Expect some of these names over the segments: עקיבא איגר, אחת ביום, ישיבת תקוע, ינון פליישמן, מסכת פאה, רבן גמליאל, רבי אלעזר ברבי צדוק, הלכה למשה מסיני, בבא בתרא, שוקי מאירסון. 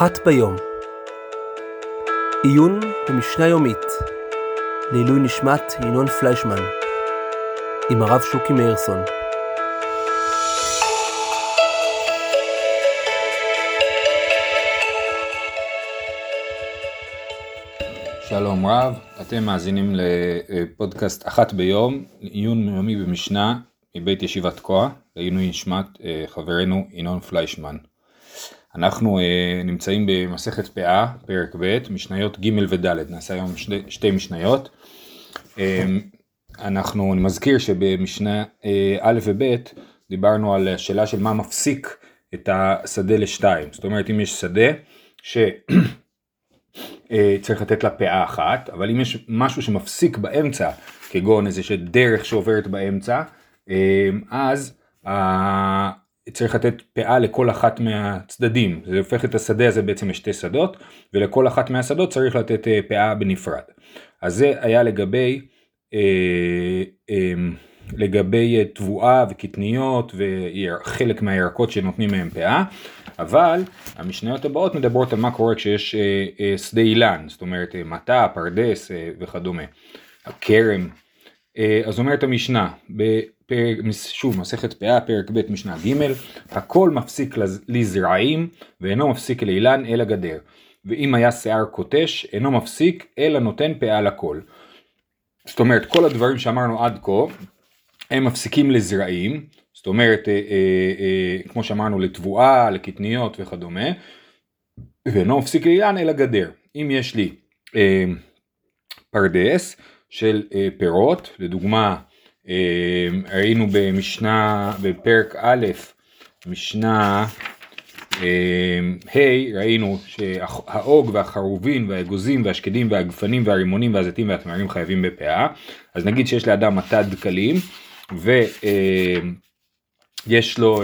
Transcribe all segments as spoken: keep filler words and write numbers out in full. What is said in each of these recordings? אחת ביום. עיון במשנה יומית לעילוי נשמת ינון פליישמן עם הרב שוקי מאירסון. שלום רב, אתם מאזינים לפודקאסט אחת ביום, עיון יומי במשנה מבית ישיבת תקוע לעילוי נשמת חברנו ינון פליישמן. אנחנו uh, נמצאים במסכת פאה, פרק ב', משניות ג' וד', נעשה היום שתי, שתי משניות. Um, אנחנו, אני מזכיר שבמשנה uh, א' וב' דיברנו על השאלה של מה מפסיק את השדה לשתיים. זאת אומרת, אם יש שדה שצריך uh, לתת לה פאה אחת, אבל אם יש משהו שמפסיק באמצע, כגון איזושהי דרך שעוברת באמצע, um, אז ה... Uh, צריך לתת פאה לכל אחת מהצדדים, זה הופך את השדה הזה בעצם לשתי שדות, ולכל אחת מהשדות צריך לתת פאה בנפרד. אז זה היה לגבי, אה, אה, לגבי תבואה וקטניות וחלק מהירקות שנותנים מהם פאה, אבל המשניות הבאות מדברות על מה קורה כשיש אה, אה, שדה אילן, זאת אומרת אה, מטה, פרדס אה, וכדומה, הכרם. אה, אז אומרת המשנה, ב... פרק, שוב, מסכת פאה, פרק ב' משנה ג', הכל מפסיק לזרעים, ואינו מפסיק לאילן, אלא גדר. ואם היה שיער קוטש, אינו מפסיק, אלא נותן פאה לכל. זאת אומרת, כל הדברים שאמרנו עד כה, הם מפסיקים לזרעים, זאת אומרת, אה, אה, אה, כמו שאמרנו, לתבואה, לקטניות וכדומה, ואינו מפסיק לאילן, אלא גדר. אם יש לי אה, פרדס של אה, פירות, לדוגמה, ראינו במשנה, בפרק א', משנה ה', ראינו שהאוג והחרובין והאגוזים והשקדים והגפנים והרימונים והזיתים והתמרים חייבים בפאה. אז נגיד שיש לאדם מטה דקלים, ויש לו,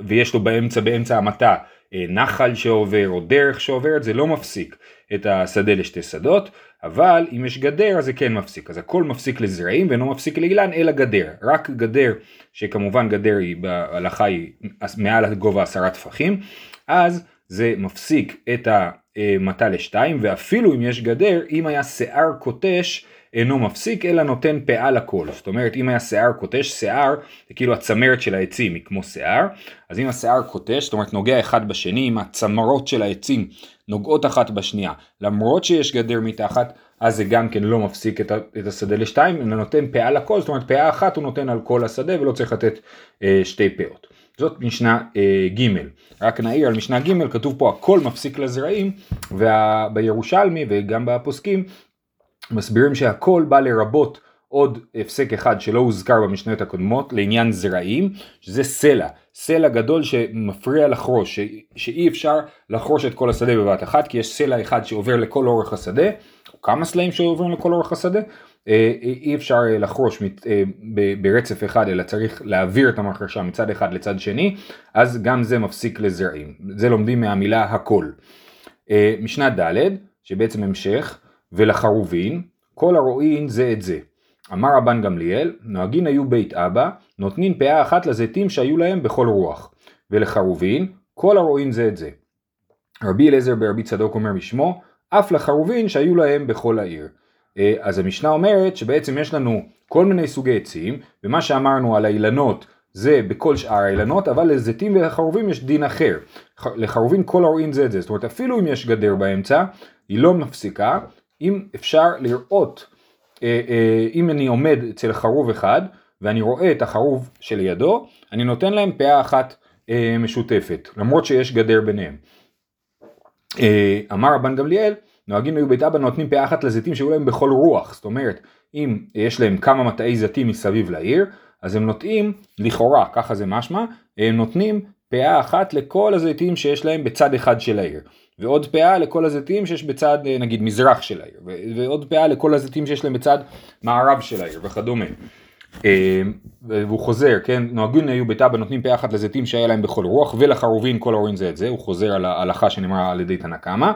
ויש לו באמצע, באמצע המטה נחל שעובר או דרך שעוברת, זה לא מפסיק את השדה לשתי שדות, אבל אם יש גדר אז זה כן מפסיק, אז הכל מפסיק לזרעים ואינו מפסיק לאילן אלא גדר, רק גדר שכמובן גדר היא בהלכה היא מעל גובה עשרה טפחים, אז זה מפסיק את המטה לשתיים, ואפילו אם יש גדר, אם היה שיער קוטש אינו מפסיק אלא נותן פאה לכל. זאת אומרת, אם היה שיער קוטש, שיער זה כאילו הצמרת של העצים היא כמו שיער, אז אם השיער קוטש, זאת אומרת נוגע אחד בשני, אם הצמרות של העצים נוגעות אחת בשנייה, למרות שיש גדר מתחת, אז זה גם כן לא מפסיק את, את השדה לשתיים, אלא נותן פאה לכל, זאת אומרת פאה אחת הוא נותן על כל השדה ולא צריך לתת אה, שתי פאות. זאת משנה אה, ג'. רק נעיר על משנה ג', כתוב פה הכל מפסיק לזרעים, ובירושלמי וגם בפוסקים, מסבירים שהכל בא לרבות עוד הפסק אחד שלא הוזכר במשניות הקודמות לעניין זרעים, שזה סלע, סלע גדול שמפריע לחרוש, שאי אפשר לחרוש את כל השדה בבת אחת, כי יש סלע אחד שעובר לכל אורך השדה, או כמה סלעים שעוברים לכל אורך השדה, אי אפשר לחרוש ברצף אחד, אלא צריך להעביר את המחרשה מצד אחד לצד שני, אז גם זה מפסיק לזרעים, זה לומדים מהמילה הכל. משנה ד' שבעצם המשך, ולחרובין, כל הרואין זה את זה. אמר רבן גמליאל, נוהגין היו בית אבא, נותנין פאה אחת לזיתים שהיו להם בכל רוח. ולחרובין, כל הרואין זה את זה. רבי אלעזר ברבי צדוק אומר משמו, אף לחרובין שהיו להם בכל העיר. אז המשנה אומרת שבעצם יש לנו כל מיני סוגי עצים, ומה שאמרנו על האילנות זה בכל שאר האילנות, אבל לזיתים ולחרובים יש דין אחר. לחרובין כל הרואין זה את זה. זאת אומרת, אפילו אם יש גדר באמצע, היא לא מפסיקה, אם אפשר לראות, אם אני עומד אצל חרוב אחד, ואני רואה את החרוב שלידו, אני נותן להם פאה אחת משותפת, למרות שיש גדר ביניהם. אמר רבן גמליאל, נוהגים היו בית אבא נותנים פאה אחת לזיתים שהיו להם בכל רוח, זאת אומרת, אם יש להם כמה מטעי זיתים מסביב לעיר, אז הם נותנים, לכאורה, ככה זה משמע, הם נותנים פאה אחת לכל הזיתים שיש להם בצד אחד של העיר. ועוד פאה לכל הזיתים שיש בצד, נגיד, מזרח של העיר, ועוד פאה לכל הזיתים שיש להם בצד מערב של העיר, וכדומה. והוא חוזר, כן, נוהגין היו בית אבא נותנים פאה אחת לזיתים שהיה להם בכל רוח, ולחרובין כל הרואין זה את זה, הוא חוזר על ההלכה שנאמרה על ידי תנא קמא.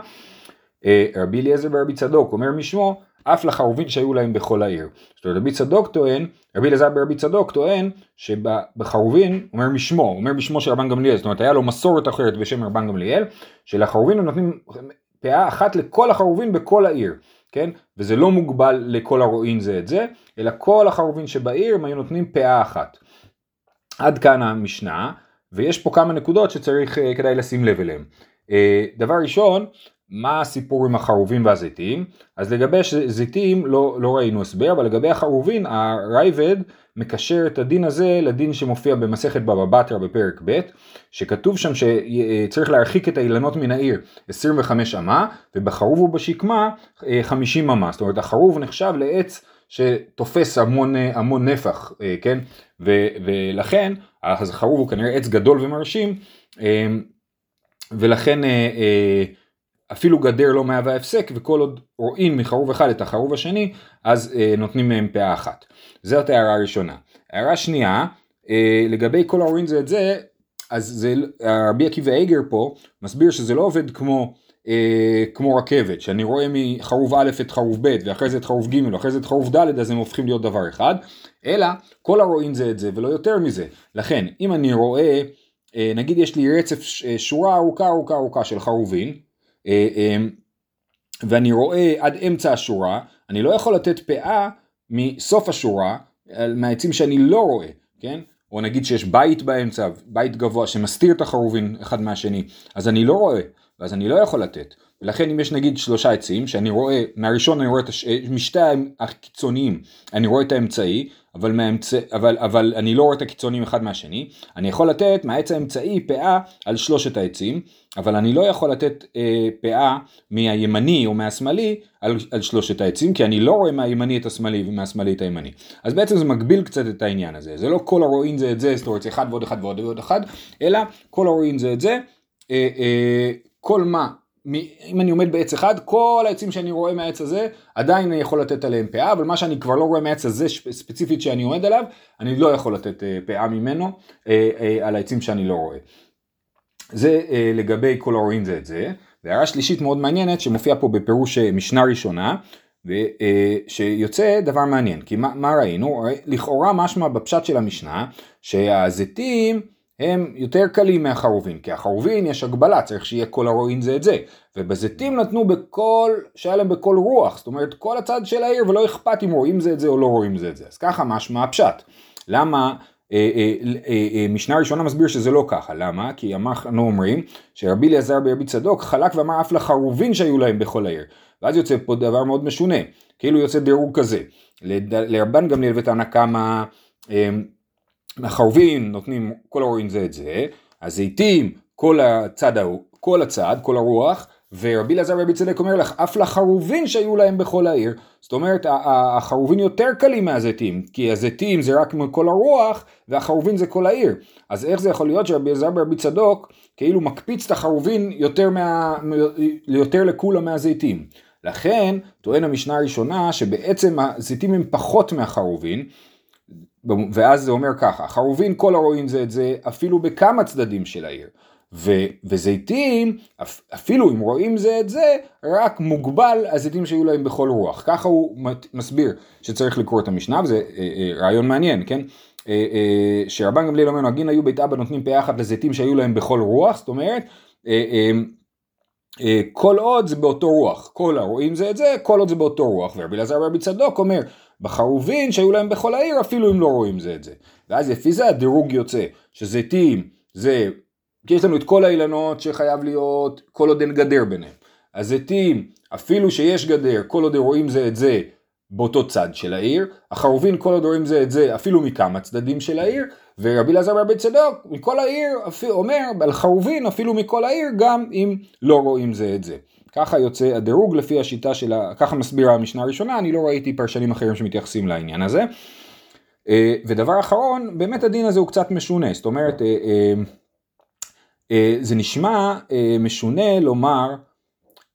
רבי אליעזר ברבי צדוק אומר משמו, אף לחרובין שהיו להם בכל העיר. זאת אומרת, רבי צדוק טוען, רבי אלעזר ברבי צדוק טוען, שבחרובין, אומר משמו, אומר משמו של רבן גמליאל, זאת אומרת, היה לו מסורת אחרת בשם רבן גמליאל, שלחרובין הם נותנים פאה אחת לכל החרובין בכל העיר, כן? וזה לא מוגבל לכל הרואין זה את זה, אלא כל החרובין שבעיר הם היו נותנים פאה אחת. עד כאן המשנה, ויש פה כמה נקודות שצריך, כדאי לשים לב אליהם. דבר ראשון, מה הסיפור עם החרובים והזיתים? אז לגבי זיתים לא, לא ראינו הסבר, אבל לגבי החרובים, הרייבד מקשר את הדין הזה לדין שמופיע במסכת בבא בתרא בפרק ב', שכתוב שם שצריך להרחיק את האילנות מן העיר עשרים וחמש אמה, ובחרוב ובשקמה חמישים אמה. זאת אומרת, החרוב נחשב לעץ שתופס המון, המון נפח, כן? ו, ולכן, אז החרוב הוא כנראה עץ גדול ומרשים, ולכן אפילו גדר לא מהווה הפסק, וכל עוד רואים מחרוב אחד את החרוב השני, אז נותנים מהם פאה אחת. זאת הערה הראשונה. הערה שנייה, לגבי כל הרואים זה את זה, אז זה, הרבי עקיבא איגר פה מסביר שזה לא עובד כמו, כמו רכבת, שאני רואה מחרוב א' את חרוב ב' ואחרי זה את חרוב ג' ואחרי זה את חרוב ד', אז הם הופכים להיות דבר אחד, אלא כל הרואים זה את זה ולא יותר מזה. לכן, אם אני רואה, נגיד יש לי רצף שורה ארוכה ארוכה ארוכה של חרובין, ואני רואה עד אמצע השורה, אני לא יכול לתת פאה מסוף השורה, מהעצים שאני לא רואה, כן? או נגיד שיש בית באמצע, בית גבוה שמסתיר את החרובין אחד מהשני, אז אני לא רואה, ואז אני לא יכול לתת. ולכן אם יש נגיד שלושה עצים, שאני רואה, מהראשון אני רואה את הש... משתי הקיצוניים, אני רואה את האמצעי, אבל, מהאמצע... אבל, אבל אני לא רואה את הקיצוניים אחד מהשני, אני יכול לתת מהעץ האמצעי פאה על שלושת העצים, אבל אני לא יכול לתת אה, פאה מהימני או מהשמאלי על, על שלושת העצים, כי אני לא רואה מהימני את השמאלי ומהשמאלי את הימני. אז בעצם זה מגביל קצת את העניין הזה, זה לא כל הרואים זה את זה, זאת אומרת, אחד ועוד אחד ועוד ועוד אחד, אלא כל הרואים זה את זה, אה, אה, כל מה, אם אני עומד בעץ אחד, כל העצים שאני רואה מהעץ הזה, עדיין אני יכול לתת עליהם פאה, אבל מה שאני כבר לא רואה מהעץ הזה, ספציפית שאני עומד עליו, אני לא יכול לתת פאה ממנו, על העצים שאני לא רואה. זה לגבי כל הרואים זה את זה. והערה שלישית מאוד מעניינת, שמופיע פה בפירוש משנה ראשונה, שיוצא דבר מעניין, כי מה, מה ראינו? לכאורה משמע בפשט של המשנה, שהזיתים, הם יותר קלים מהחרובין, כי החרובין יש הגבלה, צריך שיהיה כל הרואים זה את זה, ובזיתים נתנו בכל, שהיה להם בכל רוח, זאת אומרת כל הצד של העיר, ולא אכפת אם רואים זה את זה או לא רואים זה את זה, אז ככה משמע הפשט, למה, אה, אה, אה, אה, משנה ראשונה מסביר שזה לא ככה, למה? כי אנחנו אומרים, שרבי אלעזר ברבי צדוק חלק ואמר אף לחרובין שהיו להם בכל העיר, ואז יוצא פה דבר מאוד משונה, כאילו יוצא דירוג כזה, לרבן גמליאל ותנא קמא, אה, החרובים נותנים כל הרואים זה את זה, הזיתים כל הצד, כל הצד, כל הרוח, ורבי אלעזר ברבי צדוק אומר לך, אף לחרובים שהיו להם בכל העיר, זאת אומרת, החרובים יותר קלים מהזיתים, כי הזיתים זה רק מכל הרוח, והחרובים זה כל העיר, אז איך זה יכול להיות שרבי אלעזר ברבי צדוק, כאילו מקפיץ את החרובים יותר, מה, יותר לכולם מהזיתים, לכן טוען המשנה הראשונה, שבעצם הזיתים הם פחות מהחרובים, ואז זה אומר ככה, חרובין כל הרואים זה את זה, אפילו בכמה צדדים של העיר, ו- וזיתים, אפילו אם רואים זה את זה, רק מוגבל הזיתים שיהיו להם בכל רוח, ככה הוא מסביר שצריך לקרוא את המשנה, וזה אה, אה, רעיון מעניין, כן? אה, אה, שרבן גמליאל אומר, הגין היו בית אבא נותנים פאה אחת לזיתים שהיו להם בכל רוח, זאת אומרת, אה, אה, אה, כל עוד זה באותו רוח, כל הרואים זה את זה, כל עוד זה באותו רוח, ורבי אלעזר ברבי צדוק אומר, בחרובין שהיו להם בכל העיר, אפילו אם לא רואים זה את זה. ואז לפי זה הדירוג יוצא, שזיתים, זה, כי יש לנו את כל האילנות שחייב להיות, כל עוד אין גדר ביניהם. הזיתים, אפילו שיש גדר, כל עוד רואים זה את זה, באותו צד של העיר. החרובין, כל עוד רואים זה את זה, אפילו מכמה צדדים של העיר. ורבי אלעזר ברבי צדוק, מכל העיר, אומר, על חרובין, אפילו מכל העיר, גם אם לא רואים זה את זה. ככה יוצא הדירוג לפי השיטה של, ככה מסבירה המשנה הראשונה, אני לא ראיתי פרשנים אחרים שמתייחסים לעניין הזה. ודבר אחרון, באמת הדין הזה הוא קצת משונה, זאת אומרת, זה נשמע משונה לומר,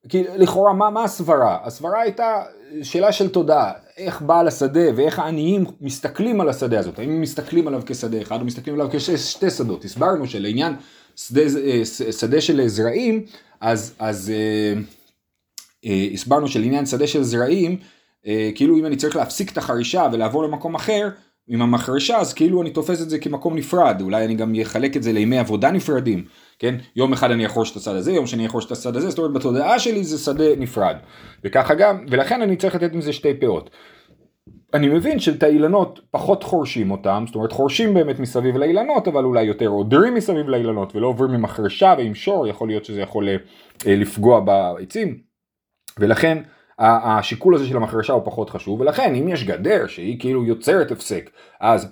כי לכאורה מה, מה הסברה? הסברה הייתה שאלה של תודעה, איך בעל השדה ואיך העניים מסתכלים על השדה הזאת, האם מסתכלים עליו כשדה אחד או מסתכלים עליו כשתי שדות, הסברנו שלעניין שדה, שדה של זרעים, אז, אז, אה, אה, הסברנו שלעניין שדה של זרעים, כאילו אם אני צריך להפסיק את החרישה ולעבור למקום אחר, עם המחרשה, אז כאילו אני תופס את זה כמקום נפרד, אולי אני גם יחלק את זה לימי עבודה נפרדים, כן? יום אחד אני אחרוש את הצד הזה, יום שני אחרוש את הצד הזה, זאת אומרת בתודעה שלי זה שדה נפרד, וככה גם, ולכן אני צריך לתת עם זה שתי פאות. אני מבין שאת האילנות פחות חורשים אותם, זאת אומרת חורשים באמת מסביב לאילנות, אבל אולי יותר עודרים מסביב לאילנות, ולא עוברים עם מחרשה ועם שור, יכול להיות שזה יכול לפגוע בעצים, ולכן השיקול הזה של המחרשה הוא פחות חשוב, ולכן אם יש גדר שהיא כאילו יוצרת הפסק, אז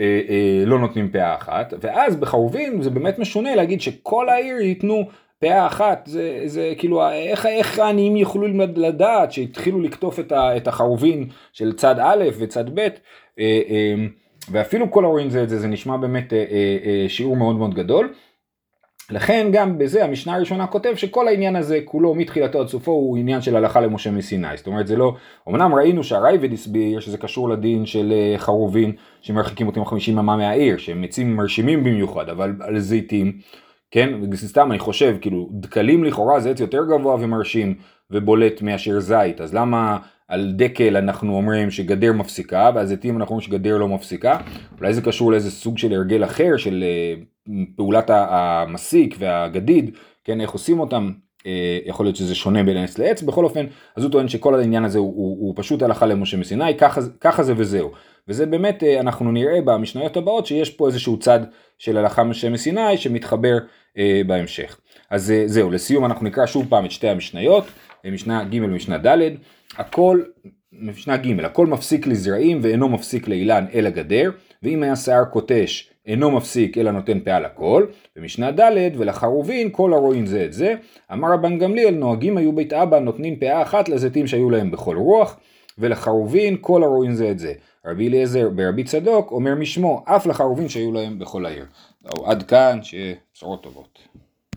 אה, אה, לא נותנים פאה אחת, ואז בחרובים זה באמת משונה להגיד שכל העיר ייתנו פאה אחת, זה, זה כאילו איך, איך העניים יוכלו לדעת שהתחילו לקטוף את, ה, את החרובים של צד א' וצד ב', אה, אה, ואפילו כל הרואים זה את זה, זה נשמע באמת אה, אה, שיעור מאוד מאוד גדול, לכן גם בזה המשנה הראשונה כותב שכל העניין הזה כולו מתחילתו עד סופו הוא עניין של הלכה למשה מסיני. זאת אומרת זה לא, אמנם ראינו שהרייבד הסביר שזה קשור לדין של חרובין שמרחיקים אותם חמישים אמה מהעיר, שהם עצים מרשימים במיוחד, אבל על זיתים, כן, סתם אני חושב, כאילו דקלים לכאורה זה עץ יותר גבוה ומרשים ובולט מאשר זית, אז למה על דקל אנחנו אומרים שגדר מפסיקה, והזיתים אנחנו אומרים שגדר לא מפסיקה, אולי זה קשור לאיזה סוג של הרגל אחר, של פעולת המסיק והגדיד, כן, איך עושים אותם, יכול להיות שזה שונה בין עץ לעץ, בכל אופן, אז הוא טוען שכל העניין הזה הוא, הוא, הוא פשוט הלכה למשה מסיני, ככה, ככה זה וזהו, וזה באמת אנחנו נראה במשניות הבאות, שיש פה איזשהו צד של הלכה למשה מסיני, שמתחבר אה, בהמשך. אז זהו, לסיום אנחנו נקרא שוב פעם את שתי המשניות, משנה ג' ומשנה ד', הכל, משנה ג', הכל מפסיק לזרעים ואינו מפסיק לאילן אל הגדר, ואם היה שיער קוטש אינו מפסיק אלא נותן פאה לכל, ומשנה ד' ולחרובין כל הרואים זה את זה, אמר רבן גמליאל נוהגים היו בית אבא נותנים פאה אחת לזיתים שהיו להם בכל רוח, ולחרובין כל הרואים זה את זה, רבי אלעזר ברבי צדוק אומר משמו אף לחרובין שהיו להם בכל העיר. עד כאן, שיהיו בשורות טובות.